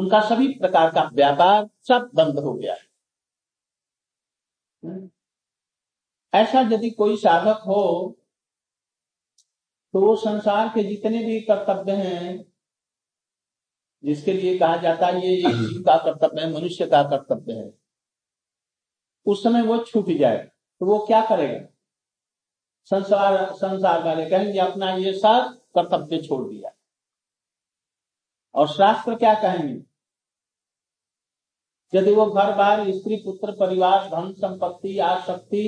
उनका सभी प्रकार का व्यापार सब बंद हो गया है। ऐसा यदि कोई साधक हो तो वो संसार के जितने भी कर्तव्य हैं, जिसके लिए कहा जाता है ये जीव का कर्तव्य है, मनुष्य का कर्तव्य है, उस समय वो छूट जाए तो वो क्या करेगा? संसार वाले कहेंगे अपना ये सब कर्तव्य छोड़ दिया। और शास्त्र क्या कहेंगे? यदि वो घर बार, स्त्री पुत्र, परिवार, धन संपत्ति, आसक्ति,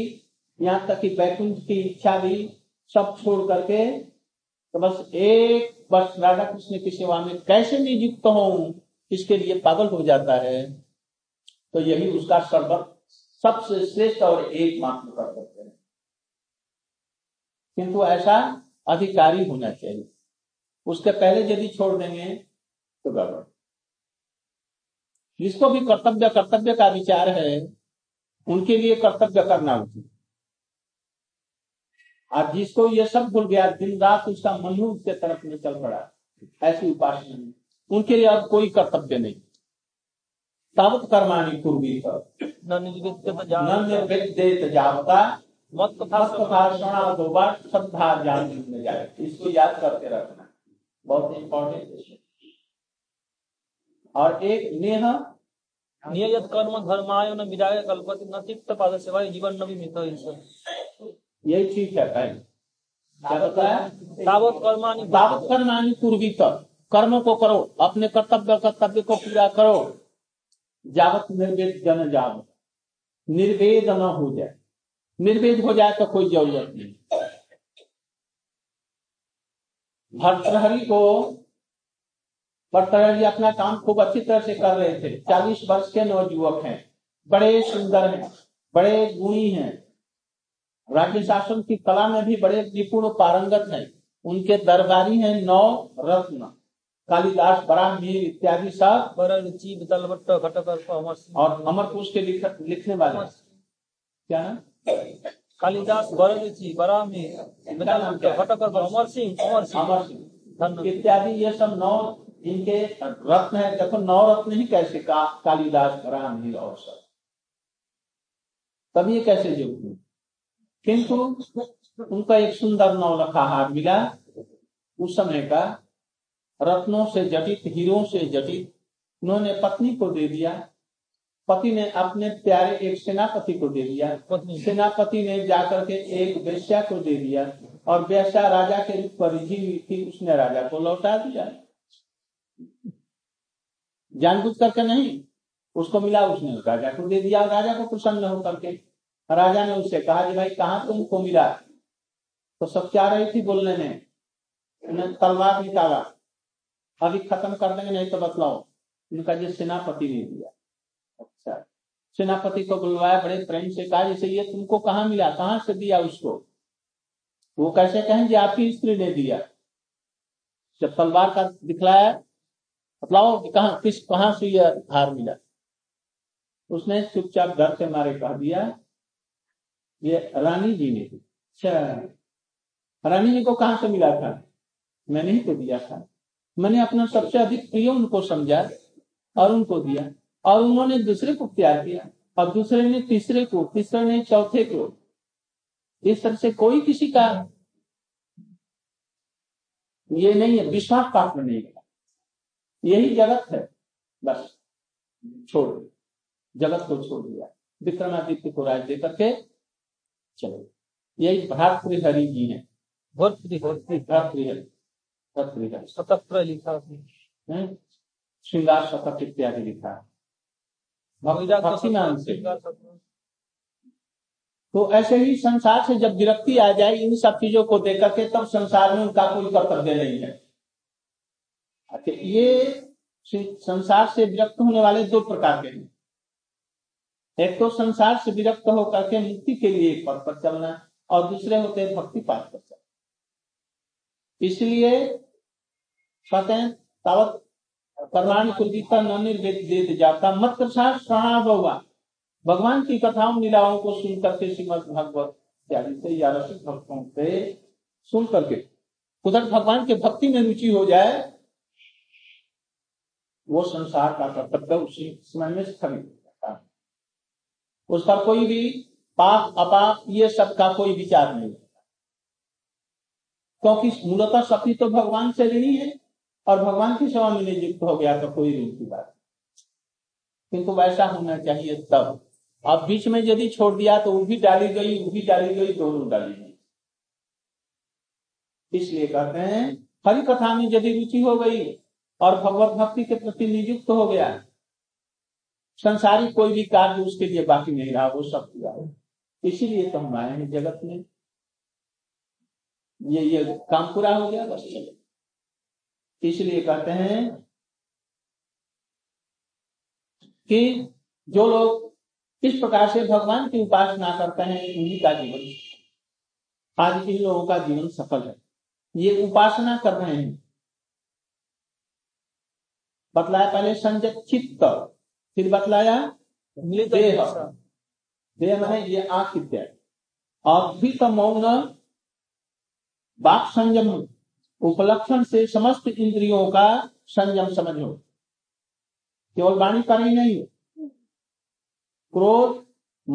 यहाँ तक कि वैकुंठ की इच्छा भी सब छोड़ करके तो बस एक वर्ष राधा कृष्ण की सेवा में कैसे नियुक्त होऊं, इसके लिए पागल हो जाता है, तो यही उसका सबसे श्रेष्ठ और एकमात्र कर्तव्य है। किंतु ऐसा अधिकारी होना चाहिए, उसके पहले यदि छोड़ देंगे तो गड़बड़। जिसको भी कर्तव्य का विचार है उनके लिए कर्तव्य करना उचित। आज जिसको ये सब भूल गया, दिन रात उसका मन उसके तरफ में चल पड़ा, ऐसी उपासना उनके लिए अब कोई कर्तव्य नहीं। तावत कर्माणी पूर्वी का मत कथा श्रद्धा ज्ञान में जाए, इसको याद करते रखना बहुत इम्पोर्टेंट। और एक नेह नियत कर्म धर्माय न विदाय कल्पति न तिक्त पाद सेवाय जीवन न विमित ईश्वर, यही ठीक है। तावत कर्माणि कुर्वीत, कर्म को करो, अपने कर्तव्य को पूरा करो, जावत निर्वेद जन जाव, निर्वेद न हो जाए। निर्वेद हो जाए तो कोई जरूरत नहीं। भर्तृहरि को, भर्तृहरि अपना काम खूब अच्छी तरह से कर रहे थे, 40 वर्ष के नौजुवक हैं, बड़े सुंदर हैं, बड़े गुणी हैं, राज्य शासन की कला में भी बड़े निपुण पारंगत हैं, उनके दरबारी हैं 9 रत्न कालिदास, बराह मीर इत्यादि सब, और अमरकोश के लिखने वाले क्या ना कालिदास, बरदची, अमर सिंह इत्यादि, ये सब 9 इनके रत्न है। देखो 9 रत्न ही कैसे का कालिदास, बराहमीर और सब, तब ये कैसे जुड़े। किंतु उनका एक सुंदर नौलखा हार मिला, उस समय का रत्नों से जटित, हीरों से जटित, उन्होंने पत्नी को दे दिया। पति ने अपने प्यारे एक सेनापति को दे दिया, सेनापति ने जाकर के एक वेश्या को दे दिया, और वेश्या राजा के रूप पर रिझी हुई थी, उसने राजा को लौटा दिया, जानबूझ करके नहीं, उसको मिला, उसने राजा को दे दिया। राजा को प्रसन्न हो करके राजा ने उससे कहा कि भाई कहाँ तुमको मिला? तो सब क्या रही थी बोलने में, तलवार निकाला, अभी खत्म कर देंगे नहीं तो बतलाओ। उनका जो सेनापति ने दिया, सेनापति को बुलवाया, बड़े प्रेम से कहा जैसे ये तुमको कहाँ मिला, कहाँ से दिया उसको? वो कैसे कहेंगे आपकी स्त्री ने दिया। जब तलवार का दिखलाया, बताओ कहाँ से ये हार मिला? उसने चुपचाप डर से मारे कह दिया ये रानी जी ने दी। अच्छा, रानी जी को कहाँ से मिला था? मैंने ही तो दिया था, मैंने अपना सबसे अधिक प्रिय उनको समझा और उनको दिया, और उन्होंने दूसरे को प्यार किया, और दूसरे ने तीसरे को, तीसरे ने चौथे को। इस तरह से कोई किसी का ये नहीं है, विश्वास पात्र नहीं है। यही जगत है, बस छोड़ जगत को, छोड़ दिया। विक्रमादित्य को राज दे करके चलो, यही भर्तृहरि जी है। भर्तृहरि लिखा श्रृंगार शतक इत्यादि लिखा भक्ति नाम से। तो ऐसे ही संसार से जब विरक्ति आ जाए इन सब चीजों को देख करके, तब संसार में उनका कोई कर्तव्य नहीं है। ये संसार से विरक्त होने वाले 2 प्रकार के हैं। एक तो संसार से विरक्त होकर के मुक्ति के लिए एक पथ पर चलना, और दूसरे होते हैं भक्ति पथ पर चलना। इसलिए कहते हैं तावत परमाणु कुलदीता निर्वेद जाता मत कथा श्रवण हुआ, भगवान की कथाओं लीलाओं को सुन करके, श्रीमद भगवत से या रसिक भक्तों से सुन करके, उधर भगवान के भक्ति में रुचि हो जाए, वो संसार का कर्तव्य उसी समय में स्थगित हो जाता है। उसका कोई भी पाप अपाप ये सब का कोई विचार नहीं होता, क्योंकि मूलतः शक्ति तो भगवान से लेनी है और भगवान की सेवा में नियुक्त हो गया तो कोई ऋण की बात, किंतु वैसा होना चाहिए तब। अब बीच में यदि छोड़ दिया तो वो भी डाली गई दोनों डाली गई। इसलिए कहते हैं हरि कथा में यदि रुचि हो गई और भगवत भक्ति के प्रति नियुक्त हो गया, संसारी कोई भी कार्य उसके लिए बाकी नहीं रहा, वो सब किया। इसीलिए तो हम आए हैं जगत में, ये काम पूरा हो गया बस चले। इसलिए कहते हैं कि जो लोग इस प्रकार से भगवान की उपासना करते हैं उन्हीं का जीवन, आज इन लोगों का जीवन सफल है। ये उपासना कर रहे हैं, बतलाया पहले संजत चित्त, फिर बतलाया देह, देह माने ये आंख इत्यादि, और भी मौन वाक संयम उपलक्षण से समस्त इंद्रियों का संयम समझो। केवल वाणी पर ही नहीं, क्रोध,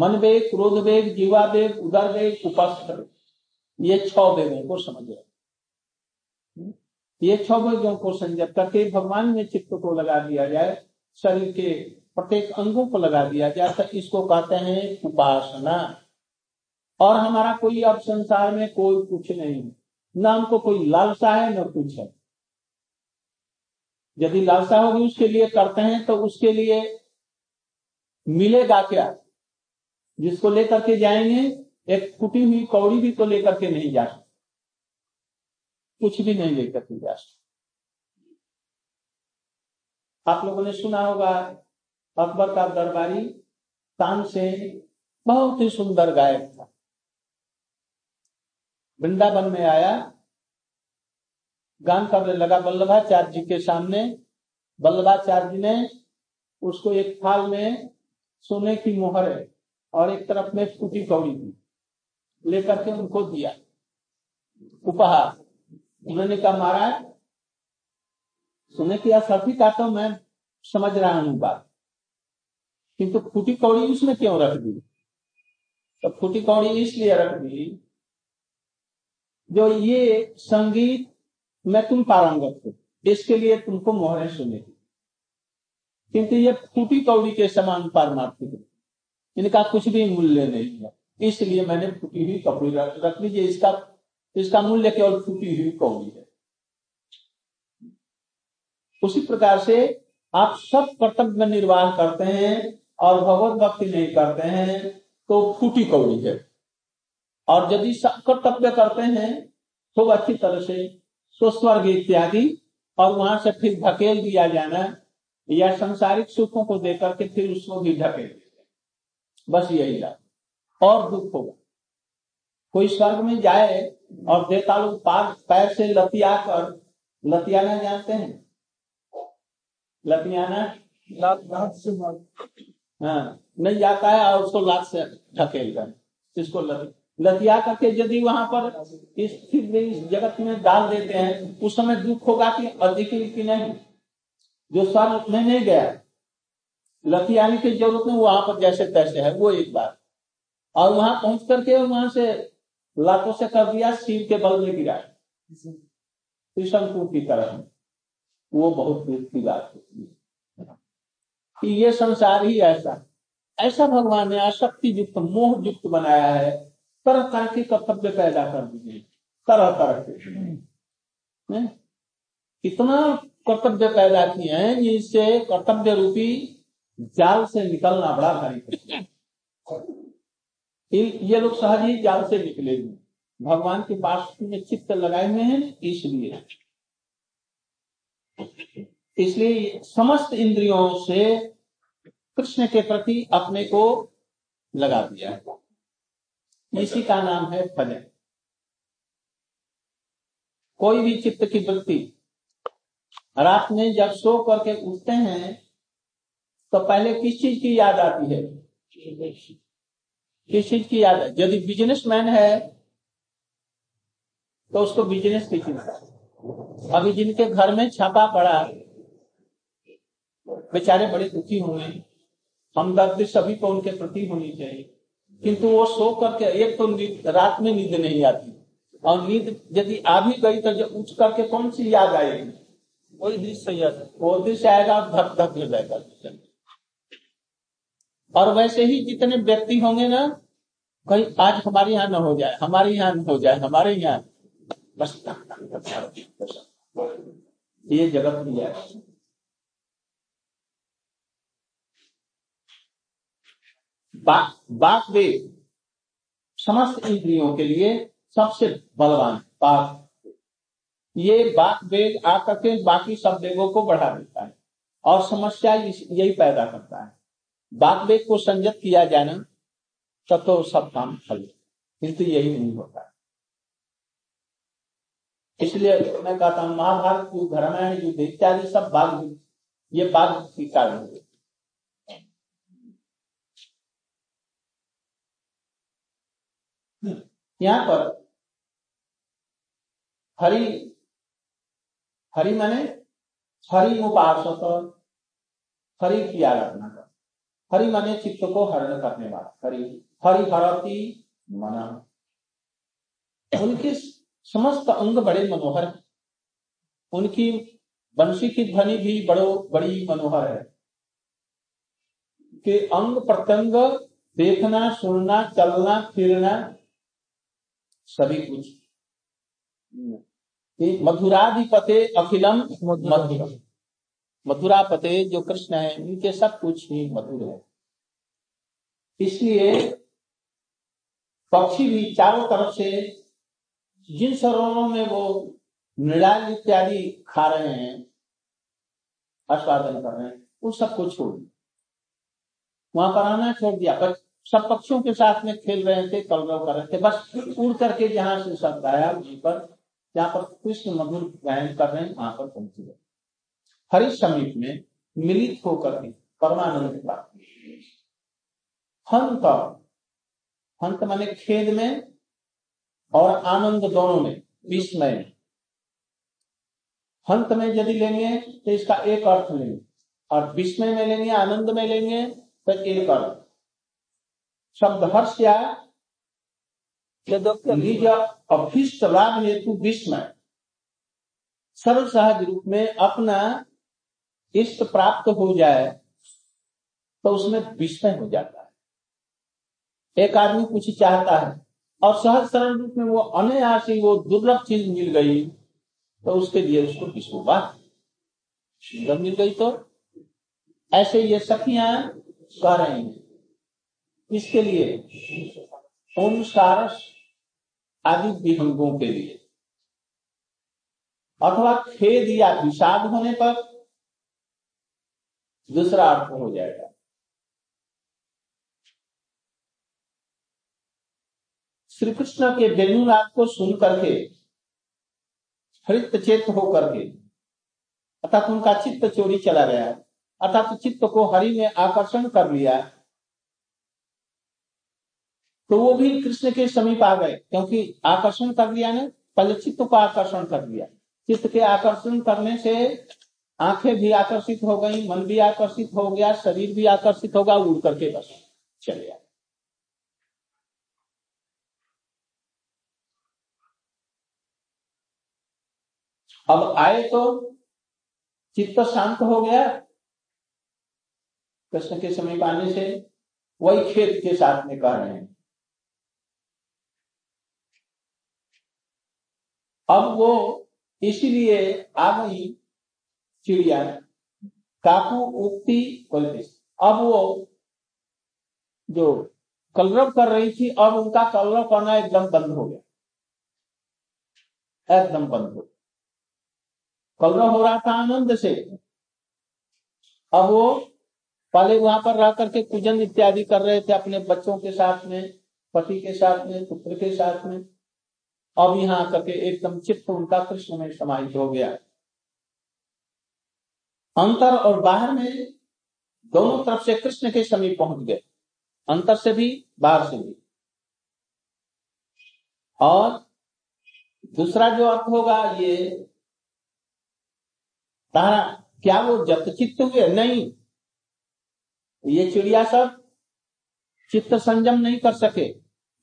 मन वेग, क्रोध वेग, जीवा वेग, उदर वेग, उपस्थ, ये 6 वेगों को समझो। ये 6 वेगों को संजत करके भगवान में चित्त को लगा दिया जाए, शरीर के प्रत्येक अंगों को लगा दिया जाए तो इसको कहते हैं उपासना। और हमारा कोई अब संसार में कोई कुछ नहीं है, ना हमको कोई लालसा है न कुछ है। यदि लालसा होगी उसके लिए करते हैं तो उसके लिए मिलेगा क्या, जिसको लेकर के जाएंगे एक कुटी हुई कौड़ी भी तो लेकर के नहीं जा सकते, कुछ भी नहीं लेकर के जा सकते। आप लोगों ने सुना होगा अकबर का दरबारी तानसेन बहुत ही सुंदर गायक था, वृंदावन में आया, गान करने लगा वल्लभाचार्य जी के सामने। वल्लभाचार्य जी ने उसको एक थाल में सोने की मोहर है और एक तरफ में फूटी कौड़ी थी लेकर के उनको दिया उपहार। उन्होंने कहा महाराज सोने की आसाफी का तो मैं समझ रहा हूं बात, किंतु फूटी कौड़ी उसमें क्यों रख दी? तो फूटी कौड़ी इसलिए रख दी जो ये संगीत मैं तुम पारंगत हो, इसके लिए तुमको मोहरें सुनेगी, किंतु ये फूटी कौड़ी के समान पारमार्थिक है, इनका कुछ भी मूल्य नहीं है, इसलिए मैंने फूटी हुई कौड़ी रख लीजिए, इसका मूल्य केवल फूटी हुई कौड़ी है। उसी प्रकार से आप सब कर्तव्य निर्वाह करते हैं और भगवत भक्ति नहीं करते हैं तो फूटी कौड़ी है, और यदि सब कर्तव्य करते हैं खूब अच्छी तरह से तो स्वर्ग इत्यादि, और वहां से फिर ढकेल दिया जाना या संसारिक सुखों को देकर के फिर उसको भी ढकेल दिया, बस यही लाभ और दुख होगा। कोई स्वर्ग में जाए और देवता लोग पैर से लतियाकर, लतियाना जानते हैं, लतियाना लात से नहीं जाता है और उसको लात से ढकेल कर इसको लतिया करके यदि वहां पर इस जगत में डाल देते हैं, उस समय दुख होगा कि अधिक की नहीं। जो स्वर्ग में नहीं गया, लतियाने की जरूरत नहीं, वहां पर जैसे तैसे है वो एक बात, और वहां पहुंच करके वहां से लातों से कर दिया, सिर के बल में गिरा कृष्णपुर की तरह, वो बहुत दुख की बात होती है कि ये संसार ही ऐसा भगवान ने आसक्ति युक्त, मोह युक्त बनाया है, तरह तरह के कर्तव्य पैदा कर दिए, तरह तरह के इतना कर्तव्य पैदा किए हैं जिससे कर्तव्य रूपी जाल से निकलना बड़ा भारी। ये लोग सहज ही जाल से निकलेंगे, भगवान के पास में चित्त लगाए हुए हैं, इसलिए समस्त इंद्रियों से कृष्ण के प्रति अपने को लगा दिया है। इसी का नाम है भजन। कोई भी चित्त की वृत्ति, रात में जब सो करके उठते हैं तो पहले किस चीज की याद आती है, किस चीज की याद है? यदि बिजनेसमैन है तो उसको बिजनेस की चिंता। अभी जिनके घर में छापा पड़ा बेचारे बड़े दुखी होंगे। हमदर्दी सभी को उनके प्रति होनी चाहिए, किंतु वो सो करके एक तो रात में नींद नहीं आती, और नींद यदि आ भी गई तो जब उठ करके कौन सी याद आएगी, कोई दृश्य याद, वो दृश्य आएगा, धक धक हो जाएगा। और वैसे ही जितने व्यक्ति होंगे ना, कहीं आज हमारे यहाँ न हो जाए, हमारे यहाँ न हो जाए, हमारे यहाँ बस धक धक, ये जगत भी है। बाक वेद समस्त इंद्रियों के लिए सबसे बलवान बाक, ये बाक वेद आकर के बाकी सब वेगों को बढ़ा देता है और समस्या यही पैदा करता है। बाक वेद को संयत किया जाए ना तब तो सब काम फल, किंतु यही नहीं होता। इसलिए मैं कहता हूँ महाभारत जो घराना युद्ध इत्यादि सब बाघ, ये बाघ के कारण हो गए। यहाँ पर हरि हरि माने हरि उपासक, हरि की आराधना कर, हरि माने चित्त को हरण करने वाला, हरि हरि हरति मना। उनके समस्त अंग बड़े मनोहर है, उनकी बंसी की ध्वनि भी बड़ी मनोहर है कि अंग प्रत्यंग देखना, सुनना, चलना, फिरना सभी कुछ। मधुराधिपते अखिलम मधुरम, मधुरापते जो कृष्ण है, इनके सब कुछ ही मधुर है। इसलिए पक्षी भी चारों तरफ से, जिन सरोवरों में वो मृणाल इत्यादि खा रहे हैं, आस्वादन कर रहे हैं, उन सबको छोड़ दिया, वहां पर आना छोड़ दिया। बस सब पक्षियों के साथ में खेल रहे थे, कलरव कर रहे थे, बस उड़ करके जहां से सब गाया वहीं पर, जहां पर कृष्ण मधुर गायन कर रहे हैं, वहां पर पहुंच गए। हरि समीप में मिलित होकर के परमानंद प्राप्त। हंत, हंत माने खेद में और आनंद दोनों में, विस्मय में। हंत में यदि लेंगे तो इसका एक अर्थ लेंगे, और विस्मय में लेंगे, आनंद में लेंगे तो एक अर्थ। शब्द हर्ष या निज अभिष्ट लाभ हेतु विस्मय, सर्व सहज रूप में अपना इष्ट प्राप्त हो जाए तो उसमें विस्मय हो जाता है। एक आदमी कुछ चाहता है और सहज सरल रूप में वो अनायास ही वो दुर्लभ चीज मिल गई तो उसके लिए उसको पिछोबा सुंदर मिल गई। तो ऐसे ये सखियां कह रही हैं, इसके लिए ओम सारस आदि विहंगों के लिए, अथवा खेद या विषाद होने पर दूसरा अर्थ हो जाएगा। श्री कृष्ण के वेणुनाद को सुन करके हृत चेत होकर के, अर्थात उनका चित्त चोरी चला गया, अर्थात चित्त को हरि में आकर्षण कर लिया, तो वो भी कृष्ण के समीप आ गए। क्योंकि आकर्षण कर लिया ने पहले चित्त को आकर्षण कर लिया, चित्त के आकर्षण करने से आंखें भी आकर्षित हो गई, मन भी आकर्षित हो गया, शरीर भी आकर्षित होगा, उड़ करके बस चल गया। अब आए तो चित्त शांत हो गया, कृष्ण के समीप आने से वही खेत के साथ में कह रहे हैं। अब वो इसीलिए आ गई चिड़िया, काकू उक्ति कोई, अब वो जो कलरव कर रही थी, अब उनका कलरव करना एकदम बंद हो गया, एकदम बंद हो गया। कलरव हो रहा था आनंद से, अब वो पहले वहां पर रह करके पूजन इत्यादि कर रहे थे अपने बच्चों के साथ में, पति के साथ में, पुत्र के साथ में, अब यहाँ आकर के एकदम चित्त उनका कृष्ण में समाहित हो गया। अंतर और बाहर में दोनों तरफ से कृष्ण के समीप पहुंच गए, अंतर से भी बाहर से भी। और दूसरा जो अर्थ होगा ये तारा, क्या वो जत चित्त हुए? नहीं, ये चिड़िया सब चित्त संयम नहीं कर सके,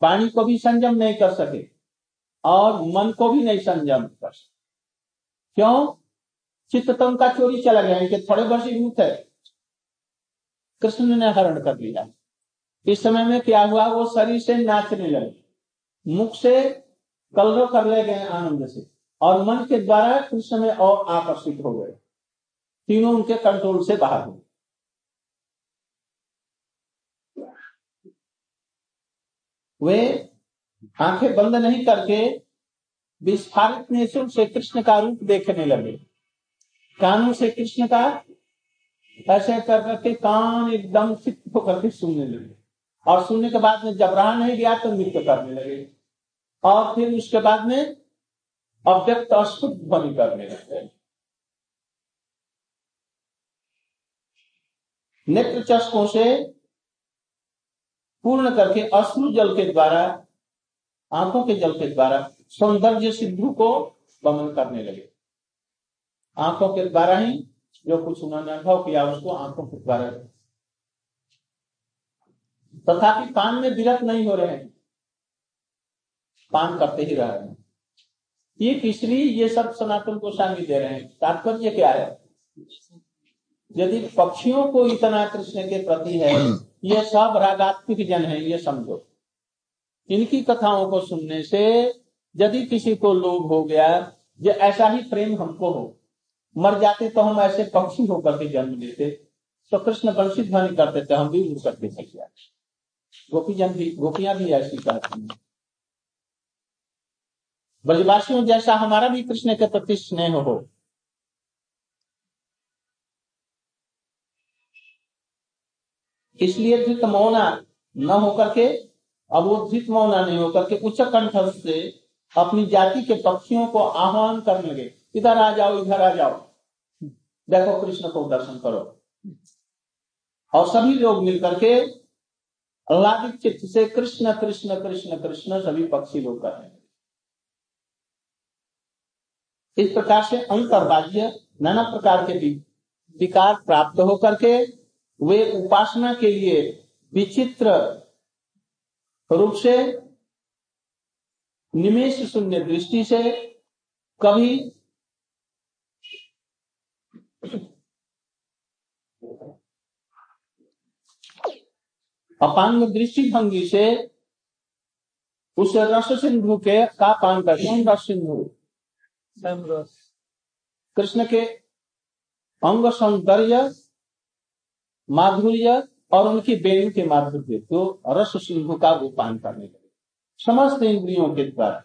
वाणी को भी संयम नहीं कर सके और मन को भी नहीं संयम कर सके। क्यों? चित्त तो उनका चोरी चला गया, इनके थोड़े वशीभूत है, कृष्ण ने हरण कर लिया। इस समय में क्या हुआ, वो शरीर से नाचने लगे, मुख से कलरव कर ले गए आनंद से और मन के द्वारा कृष्ण में और आकर्षित हो गए। तीनों उनके कंट्रोल से बाहर हो गए। वे आंखें बंद नहीं करके विस्फारित नेत्र से कृष्ण का रूप देखने लगे, कानों से कृष्ण का ऐसे कर करके कान एकदम चित्त होकर के सुनने लगे और सुनने के बाद में जब रहा नहीं गया तो नृत्य करने लगे और फिर उसके बाद में अव्यक्त और शुद्ध ध्वनि करने लगे। नेत्र चस्कों से पूर्ण करके अश्रु जल के द्वारा, आंखों के जल के द्वारा सौंदर्य सिद्धू को बमन करने लगे। आंखों के द्वारा ही जो कुछ उन्होंने अनुभव किया उसको आंखों के द्वारा, तथापि पान में विरत नहीं हो रहे हैं, पान करते ही रह रहे हैं। ये तीसरी, ये सब सनातन गोस्वामी दे रहे हैं। तात्पर्य क्या है? यदि पक्षियों को इतना कृष्ण के प्रति है, ये सब रागात्मिक जन है, ये समझो। इनकी कथाओं को सुनने से यदि किसी को लोभ हो गया, ये ऐसा ही प्रेम हमको हो, मर जाते तो हम ऐसे पक्षी होकर के जन्म लेते, तो कृष्ण वंशी ध्वनि करते तो हम भी उड़ करते चले जाते। गोपियां भी ऐसी करती हैं। ब्रजवासियों जैसा हमारा भी कृष्ण के प्रति स्नेह हो। इसलिए धृत मौना न होकर के, अब वो धृत मौना नहीं होकर के उच्च कंठ से अपनी जाति के पक्षियों को आह्वान करने लगे, इधर आ जाओ, इधर आ जाओ, देखो कृष्ण को दर्शन करो। और सभी लोग मिलकर के आह्लादित चित्त से कृष्ण कृष्ण कृष्ण कृष्ण सभी पक्षी लोग कर रहे हैं। इस प्रकार से अंतर्बाह्य नाना प्रकार के विकार प्राप्त होकर के वे उपासना के लिए विचित्र रूप से निमेष शून्य दृष्टि से, कभी अपांग दृष्टि भंगी से उस रस सिंधु के का पान करते हैं। रस सिंधु कृष्ण के अंग सौंदर्य माधुर्य और उनकी बेणु के माधुर्य, तो रस सिंधु का वो पान करने लगे समस्त इंद्रियों के द्वारा।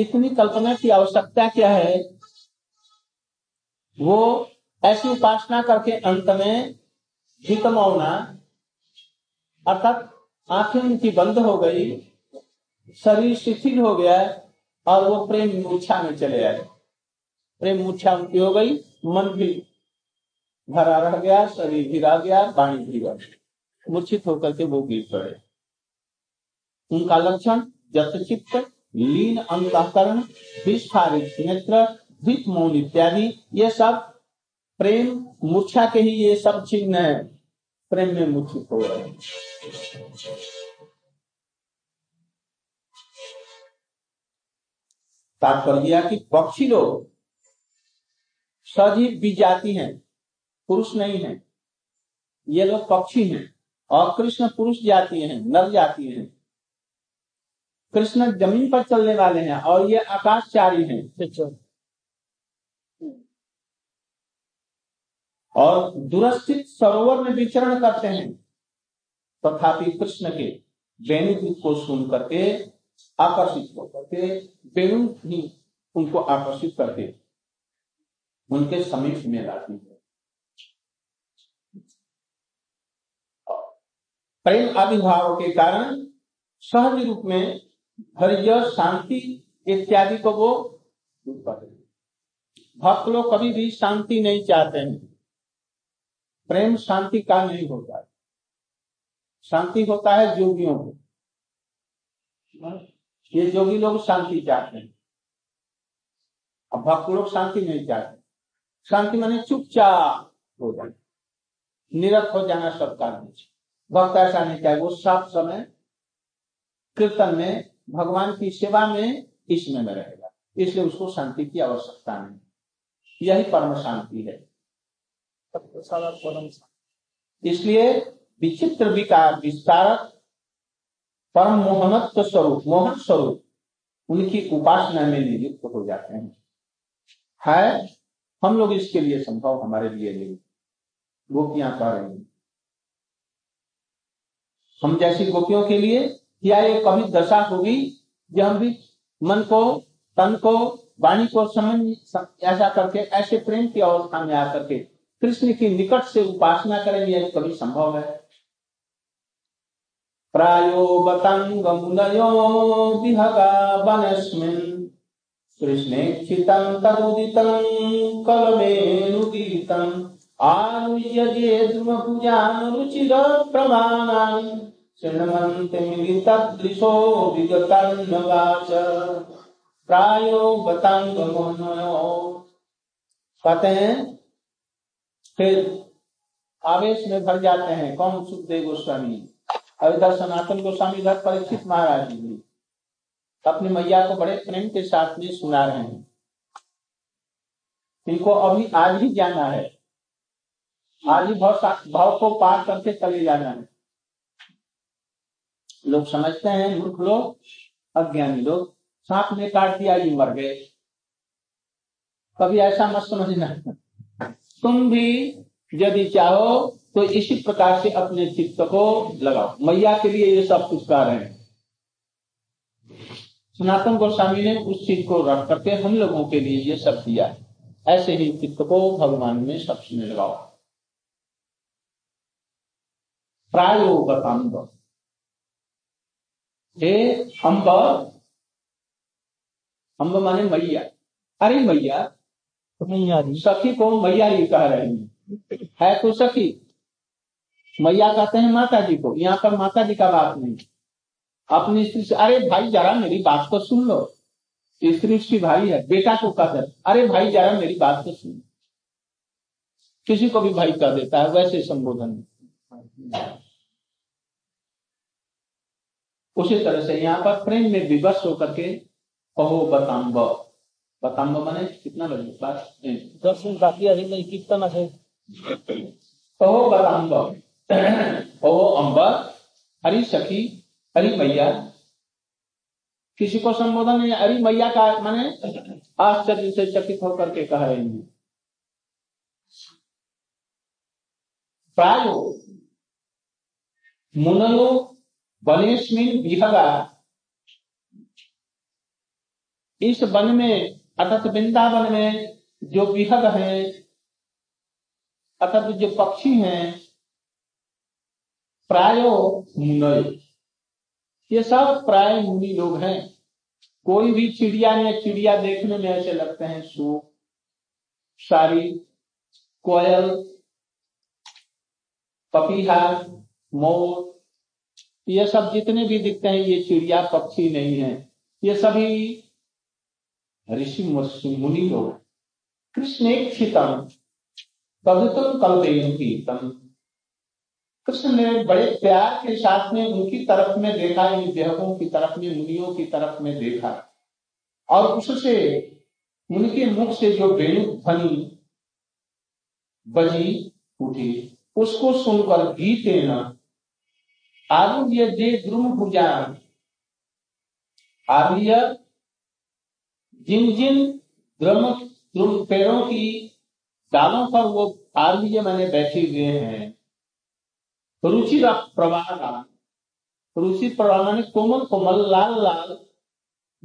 इतनी कल्पना की आवश्यकता क्या है? वो ऐसी उपासना करके अंत में धृत मौना, अर्थात आंखें उनकी बंद हो गई, शरीर शिथिल हो गया और वो प्रेम मूर्छा में चले आए। प्रेम मूर्छा उनकी हो गई, मन भी भरा रह गया, शरीर गिरा गया, वाणी भी गई, मूर्छित होकर के वो गिर पड़े। उनका लक्षण जतचित्त, लीन अंतःकरण, विस्फारित नेत्र, धृत मौन इत्यादि, ये सब प्रेम मूर्छा के ही ये सब चिन्ह है। प्रेम में मूर्छित हो रहे हैं। तात्पर्य कि पक्षी लोग सजीव विजाति हैं, पुरुष नहीं है, ये लोग पक्षी हैं और कृष्ण पुरुष जाति हैं, नर जाति हैं। कृष्ण जमीन पर चलने वाले हैं और ये आकाशचारी हैं। और दूरस्थित सरोवर में विचरण करते हैं, तथापि कृष्ण के वेणुगीत को सुन करके आकर्षित होकर के वेणु ही उनको आकर्षित करके उनके समीप में लाती है। प्रेम अभिभाव के कारण सहज रूप में धैर्य, शांति इत्यादि को वो भक्त लोग कभी भी शांति नहीं चाहते हैं। प्रेम शांति का नहीं होता है, शांति होता है जोगियों को। ये जोगी लोग शांति चाहते हैं, अब भक्त लोग शांति नहीं चाहते। शांति माने चुपचाप हो जाना, निरत हो जाना सबका नीचे। भक्त ऐसा नहीं चाहे, वो सात समय कीर्तन में, भगवान की सेवा में, इसमें में रहेगा, इसलिए उसको शांति की आवश्यकता नहीं। यही परम शांति है। इसलिए विचित्र विकार विस्तारक परम मोहनत्व स्वरूप, मोहन स्वरूप, उनकी उपासना में नियुक्त हो जाते हैं। है हम लोग इसके लिए संभव, हमारे लिए नहीं। गोपियां कह रही हैं हम जैसी गोपियों के लिए या ये कभी दशा होगी जब हम भी मन को, तन को, वाणी को समझ ऐसा करके ऐसे प्रेम की अवस्था में आकर के कृष्ण की निकट से उपासना करें, यह कभी संभव है? प्रायो बतंग मुनयो विहगा वनस्मिन् कृष्णेक्षितं तदुदितं कलमेनुदीतं आरुह्य जेद्रुमभुजान् रुचिरप्रमाणान् शृण्वन्ते मिलितदृशो विगतन्नवाच प्रायो बतंग मुनयो। कहते हैं फिर आवेश में भर जाते हैं। कौन? सुखदेव गोस्वामी। अब इधर सनातन गोस्वामी, इधर परीक्षित महाराज जी अपनी मैया को बड़े प्रेम के साथ में सुना रहे हैं। इनको अभी आज ही जाना है, आज ही भाव को पार करके चले जाना है। लोग समझते हैं, मूर्ख लोग, अज्ञानी लोग, सांप ने काट दिया ये मर गए। कभी ऐसा मत समझना। तुम भी यदि चाहो तो इसी प्रकार से अपने चित्त को लगाओ। मैया के लिए ये सब कुछ कर रहे हैं। सनातन गोस्वामी ने उस चीज को रख करके हम लोगों के लिए ये सब दिया। ऐसे ही चित्त को भगवान में सबसे लगाओ। प्रायोगत अंब, हे अंब, अंब माने मैया। अरे मैया, सखी को मैया ही कह रहे हैं। है तो सखी, मैया कहते हैं माता जी को। यहाँ पर माता जी का बात नहीं, अपनी स्त्री से अरे भाई जरा मेरी बात को सुन लो। स्त्री उसकी भाई है। बेटा को कहते हैं अरे भाई जरा मेरी बात को सुन लो। किसी को भी भाई कह देता है वैसे संबोधन। उसी तरह से यहाँ पर प्रेम में विवश होकर के कहो बताम्ब। बताम्ब माने कितना बजे पास 10 मिनट बाकी अभी नहीं कितना है। कहो बताम्ब, ओ अंबा, हरी सखी, हरी मैया। किसी को संबोधन नहीं, हरी मैया का माने आश्चर्य से चकित होकर के कह रहे हैं। प्रायो मुनयो वनेस्मिन् विहगा, इस वन में अर्थात वृंदावन में जो विहग है अर्थात जो पक्षी हैं, प्रायो मुनयो, ये सब प्राय मुनि लोग हैं। कोई भी चिड़िया ने, चिड़िया देखने में ऐसे लगते हैं सूप, सारी, कोयल, पपीहा, मोर, ये सब जितने भी दिखते हैं ये चिड़िया पक्षी नहीं है, ये सभी ऋषि मुनि लोग। कृष्णेक्षितं तदुदितं कलमेनुदीतं, कृष्ण ने बड़े प्यार के साथ में उनकी तरफ में देखा, इन देवों की तरफ में, मुनियों की तरफ में देखा, और उससे उनके मुख से जो वेणु ध्वनि बजी उठी उसको सुनकर गीते न आरुह्य जेद्रुमभुजान्, आरुह्य जिन जिन द्रुम पेड़ों की डालों पर वो आरुह्य मैंने बैठे हुए हैं, रुचिरा प्रवाहा, रुचि प्रवाह माने कोमल कोमल, लाल लाल,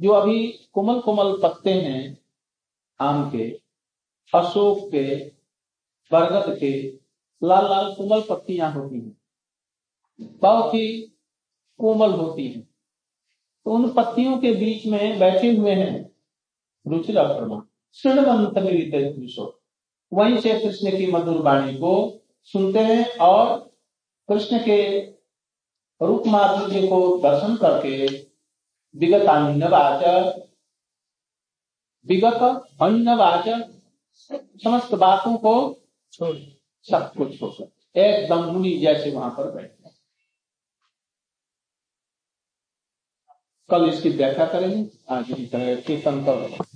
जो अभी कोमल कोमल पत्ते हैं आम के, अशोक के, बरगद के, लाल लाल कोमल पत्तियां होती हैं, बहुत ही कोमल होती हैं। तो उन पत्तियों के बीच में बैठे हुए हैं। रुचिरा प्रवाह श्रृणवंत मिलितदृशो, वहीं से कृष्ण की मधुर वाणी को सुनते हैं और कृष्ण के रूप माधुर्य को दर्शन करके विगतान्नवाच, विगत अन्न वाचन समस्त बातों को छोड़, सब कुछ छोड़कर एकदम मुनि जैसे वहां पर बैठे। कल इसकी व्याख्या करेंगे, आज की तरह कीर्तन करो।